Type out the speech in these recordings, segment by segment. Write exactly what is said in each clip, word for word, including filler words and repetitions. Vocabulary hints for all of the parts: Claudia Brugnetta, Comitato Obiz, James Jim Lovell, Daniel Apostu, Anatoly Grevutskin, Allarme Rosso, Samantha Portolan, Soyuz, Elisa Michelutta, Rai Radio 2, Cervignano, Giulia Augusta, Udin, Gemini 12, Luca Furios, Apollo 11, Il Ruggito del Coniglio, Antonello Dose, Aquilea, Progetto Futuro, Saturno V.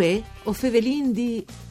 Uè o Fevelin di...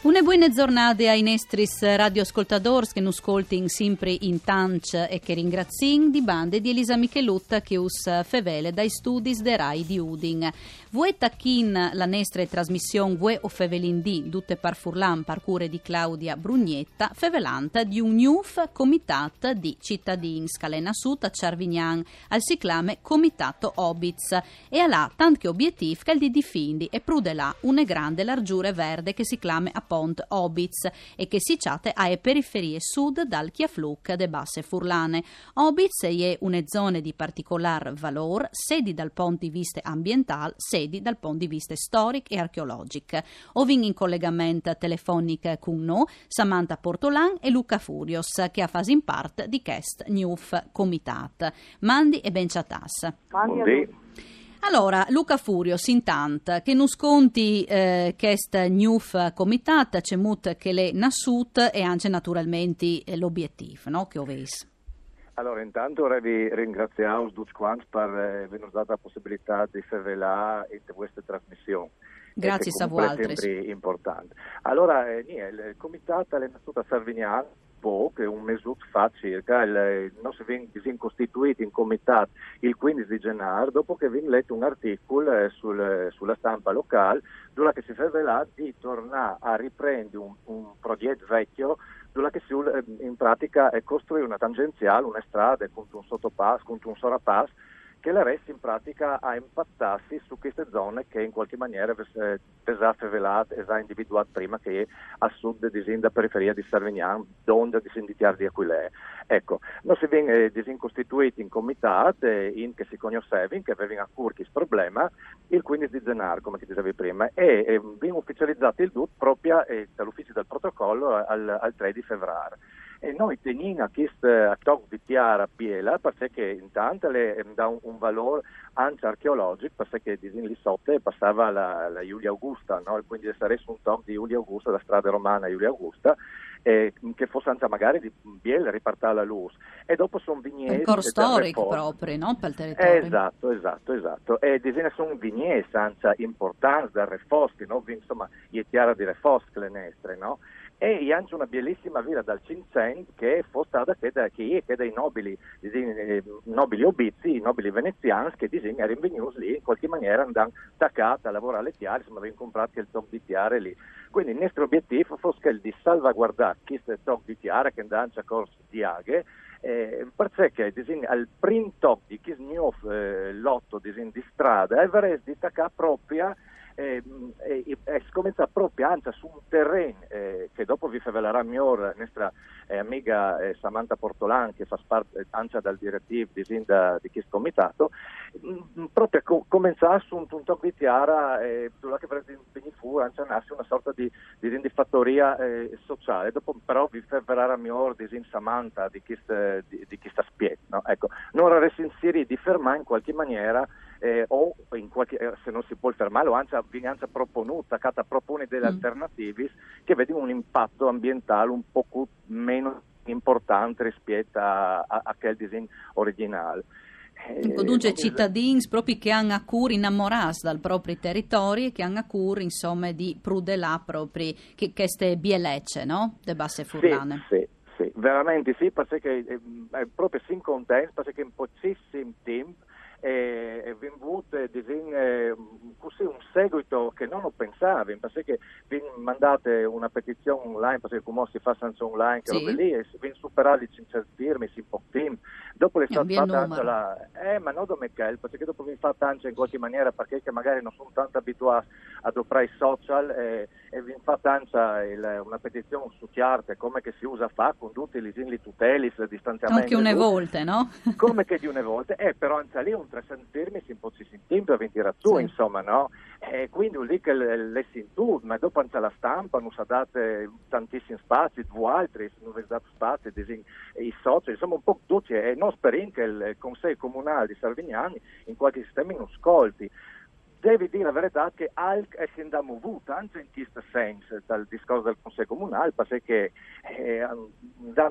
Una buona giornata ai nostri radioascoltadores che nos ascoltano sempre in tanch e che ringraziamo di bande di Elisa Michelutta che us fevele dai studi de Rai di Udin. Vuoi tacchin la nostra trasmissione Vuoi o Fevelindì, tutte par furlan par cure di Claudia Brugnetta, fevelanta di un new comitat di cittadini, scalena suta Cervignan, al si clame Comitato Obiz, e alla tanti obiettivi che di difindi e prudelà una grande largiure verde che si clame appunto Obiz e che si ciate alle periferie sud dal chiafluc de basse furlane. Obiz è una zona di particolar valor, sedi dal punto di vista ambientale, sedi dal punto di vista storico e archeologico. Ovin in collegamento telefonico con noi Samantha Portolan e Luca Furios che ha in parte di Cast Newf Comitat. Mandi e ben ciatas. Mandi. Allora, Luca Furios, intanto, che non sconti eh, quest newf comitat, c'è mut che le nassut e anche naturalmente l'obiettivo, no? Che oveis. Allora, intanto vi ringraziamo tutti quanti per averci dato la possibilità di fevelà in questa trasmissione. Grazie a voi altri. È sempre importante. Allora, eh, il comitat è nassut a Cervignano. Che un mese fa circa il nostro si è costituito in comitato il quindici di gennaio dopo che vi ho letto un articolo sul, sulla stampa locale dove che si rivela di tornare a riprendere un, un progetto vecchio dove che si in pratica è costruire una tangenziale, una strada con un sottopass, con un sorapass che la resta in pratica a impattarsi su queste zone che in qualche maniera è già fevelata e già individuata prima che a sud disinda periferia di Cervignano, donde disinditiar di Aquilea. Ecco, noi si viene disincostituiti in comitat, in che si conoscevano, che avevano a cura questo problema, il quindici di gennaio, come ti dicevi prima, e, e viene ufficializzato il D U T proprio eh, dall'ufficio del protocollo al, al tre di febbraio. E noi teniamo a questa attività di Tiara Piela perché intanto le dà un, un valore anche archeologico perché lì sotto passava la, la Giulia Augusta, no? Quindi sarei su un top di Giulia Augusta, la strada romana Giulia Augusta, eh, che fosse anche magari di Piela ripartare la luce e dopo sono vigneti ancora storico proprio, no? Per il territorio. Esatto, esatto, esatto. E disegna sono vigneti senza importanza del refoschi, no? Insomma, è Tiara di refoschi le nestre, no? E anche una bellissima villa dal Cinquecento che fu stata che è dai nobili nobili obizi, i nobili veneziani che disegna erano venuti lì in qualche maniera andando taccata a lavorare le tiare, insomma avevano comprato il top di tiare lì. Quindi il nostro obiettivo fu quello di salvaguardare questo top di tiare che andava a corso di aghe eh, perché disegna, al primo top di questo nuovo eh, lotto disegna, di strada e vorrei di taccare propria e scommessa proprio anzi su un terreno eh, che dopo vi fevelerà miglior nostra eh, amica eh, Samantha Portolan che fa parte anche dal direttivo di Sinda di questo comitato mh, proprio co- cominciare su un, un tocco di tiara eh, sulla che venire fu anzi nasce una sorta di di, di fattoria eh, sociale dopo però vi fevelerà miglior di Sinda Samantha di questa di, di questa spiet, no? Ecco, non resti in serie di fermare in qualche maniera Eh, o in qualche, eh, se non si può fermarlo, anzi vinanza proponuta, cata propone delle mm. alternative che vedono un impatto ambientale un poco meno importante rispetto a, a, a quel disegno originale. Dunque, dunque cittadini proprio che hanno a cura innamorarsi dal proprio territorio e che hanno a cura insomma di prudelà proprio che queste bielecce, no? De basse furlane. Sì, sì. Sì, veramente sì, perché è, è proprio sin contento, perché in pochissimo tempo è, è venuto è, così un seguito che non lo pensavo, perché vi mandate una petizione online, perché come si fa senza online, che sì. Roba lì, e vi superate i cinque firme, si può team, dopo le state fatte la... Eh, ma non da Michel, perché dopo vi fate anche in qualche maniera, perché che magari non sono tanto abituati ad operare i social, eh, e vi fate anche il, una petizione su Chiarte, come che si usa fa, con tutti gli zinli tutelis, il distanziamento. Anche una volta, no? Come che di una volta, eh, però anche lì un trascendermi si può sentire a venire su, sì. Insomma, no? E quindi lì che le sentù, ma dopo anche la stampa non si è dato tantissimi spazi, due altri non si è dato spazi, i soci, insomma un po' tutti, e non speriamo che il Consiglio Comunale di Cervignano in qualche sistema non ascolti. Devi dire la verità che Alc è stata movuta anche in questo senso dal discorso del Consiglio Comunale perché eh, hanno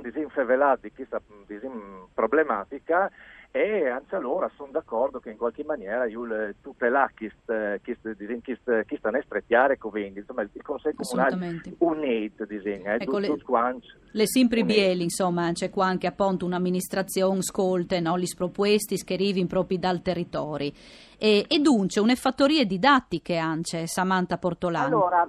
disinfevelati questa disin problematica e anzi allora sono d'accordo che in qualche maniera il tutelà chi sta nel strettare covendi, insomma il Consiglio Comunale un'aid disegna eh, ecco, tutto, le, le simpri bieli insomma c'è qua anche appunto un'amministrazione scolte no, gli proposti che arrivano proprio dal territorio e, e dunque une fattorie didattiche anche Samantha Portolan. Allora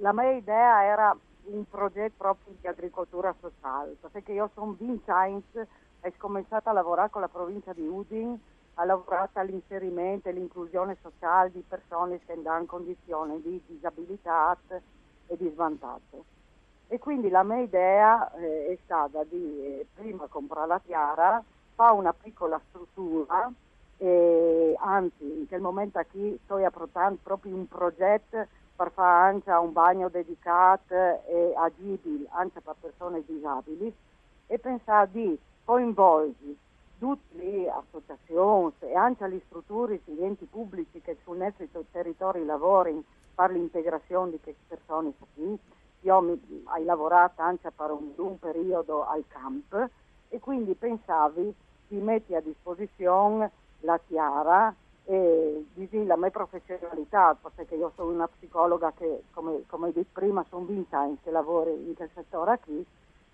la mia idea era un progetto proprio di agricoltura sociale, perché io sono Vincenzo, ho cominciato a lavorare con la provincia di Udine, ho lavorato all'inserimento e all'inclusione sociale di persone che hanno condizioni di disabilità e di svantaggio. E quindi la mia idea eh, è stata di eh, prima comprare la chiara, fare una piccola struttura, e, anzi in quel momento qui sto approntando proprio un progetto per fare anche un bagno dedicato e agibile anche per persone disabili e pensare di coinvolgere tutte le associazioni e anche le strutture e gli enti pubblici che sul nostro territorio lavorano per l'integrazione di queste persone qui. Io mi, ho lavorato anche per un, un periodo al camp e quindi pensavi di mettere a disposizione la Chiara e di la mia professionalità, perché io sono una psicologa che, come, come ho detto prima, sono Vincenzo che lavoro in quel settore qui,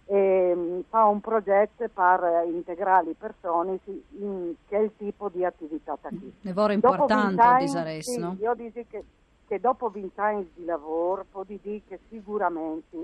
e fa un progetto per integrare le persone in quel tipo di attività qui. Lavoro importante di Sares, sì, no? Io dico che, che dopo venti anni di lavoro posso dire che sicuramente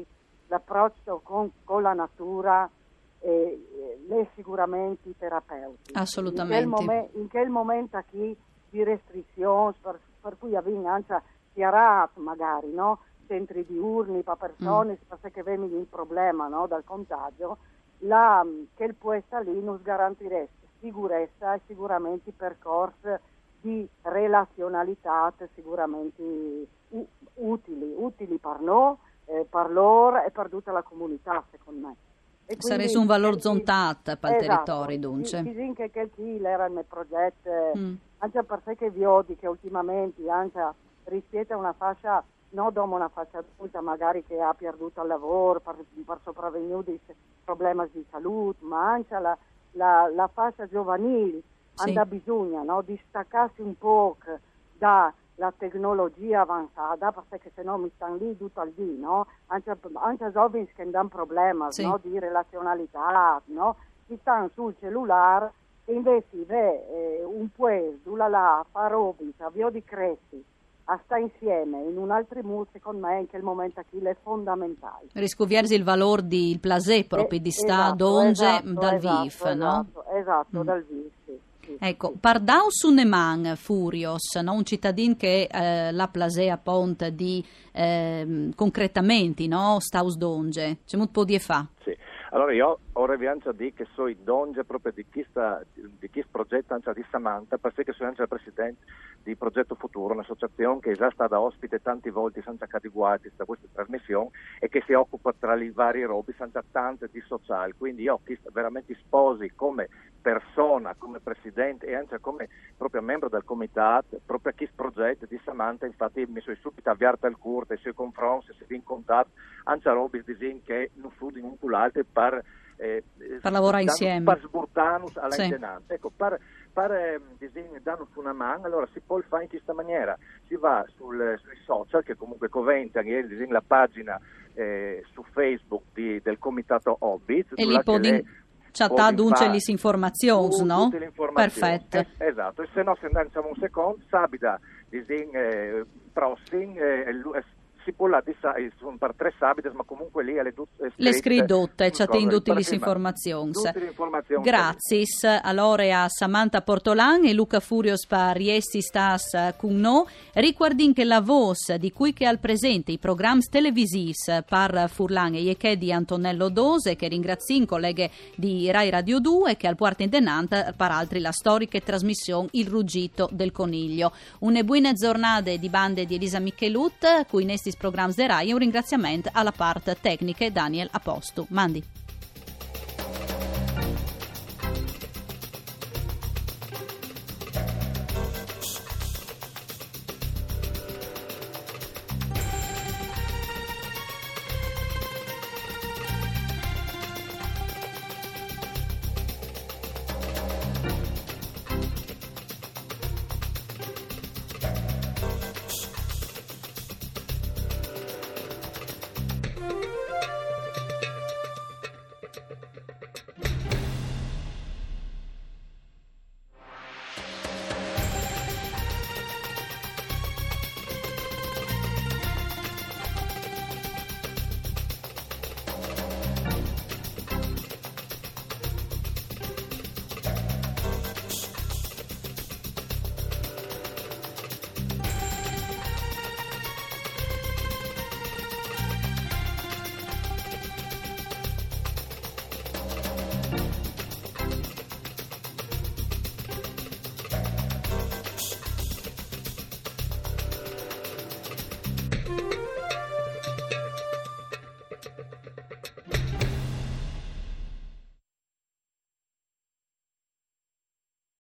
l'approccio con, con la natura è, è sicuramente terapeutico. Assolutamente. In quel, momen, in quel momento qui di restrizioni, per, per cui avviene anche chiarato magari, no? Centri diurni per persone, mm. perché vemi il problema no, dal contagio, la, che il puesta lì non garantirà sicurezza e sicuramente percorsi di relazionalità sicuramente u- utili, utili per noi, eh, per loro e per tutta la comunità, secondo me. E sarei su un valore zontato per il territorio, dunque. Sì, che quel chi era il mio progetto, mm. anche perché vi odi che ultimamente anche rispetta una fascia no, dopo una faccia adulta magari che ha perduto il lavoro per, per sopravvenuti problemi di salute, ma anche la, la, la fascia giovanile sì. ha bisogno no, di staccarsi un po' dalla tecnologia avanzata, perché se no mi stanno lì tutto al dì, no? Anche, anche giovani che hanno problemi sì. no, di relazionalità, no? Si stanno sul cellulare e invece beh, eh, un puesto, la la, fa robita, via di crescita, a stare insieme in un altro mood, secondo me, in quel momento a chi è fondamentale. Riscoversi il valore del plaisir proprio eh, di sta donge esatto, dal esatto, vif, esatto, no? Esatto, mm. dal vif, sì, sì, ecco, sì. Pardau Suneman Furios, no? Un cittadino che eh, la plaisir appunto di eh, concretamente, no? Staus donge, c'è molto po' di fa. Sì. Allora io ora vi ancio a dire che sono donge proprio di chi sta, di chi progetta anche di Samantha, perché sono anche il presidente di Progetto Futuro, un'associazione che è già stata ospite tante volte senza cadiguati da questa trasmissione e che si occupa tra i vari robi senza tante di sociale, quindi io chi sta veramente sposi come persona, come presidente e anche come proprio membro del comitato, proprio a chi progetta di Samantha, infatti mi sono subito avviata al corte, sui confronti, si in contatto, anche a robi disin che non fu di un culate per, eh, per lavorare insieme per sburtanus alla sì. ecco per, per eh, disegno danno su una mano, allora si può fare in questa maniera, si va sul, sui social che comunque coventano la pagina eh, su Facebook di, del Comitato Obiz e lì può chattà dunque le informazioni, no? Perfetto. Eh, esatto, e se no se andiamo un secondo, sabida disegno eh, prossing eh, si può là, sono per tre sabite, ma comunque lì alle due le scridotte, c'è tutte le informazioni. Grazie, allora a Samantha Portolan e Luca Furios per riessi stas con noi. Ricordin che la voce di cui che al presente i programmi televisivi par Furlan e che di Antonello Dose, che ringrazio colleghe di Rai Radio due, che al quarto in denanta per altri la storica trasmissione Il Ruggito del Coniglio. Une buone giornate di bande di Elisa Michelutta, cui nesti programmi de Rai e un ringraziamento alla parte tecnica Daniel Apostu. Mandi.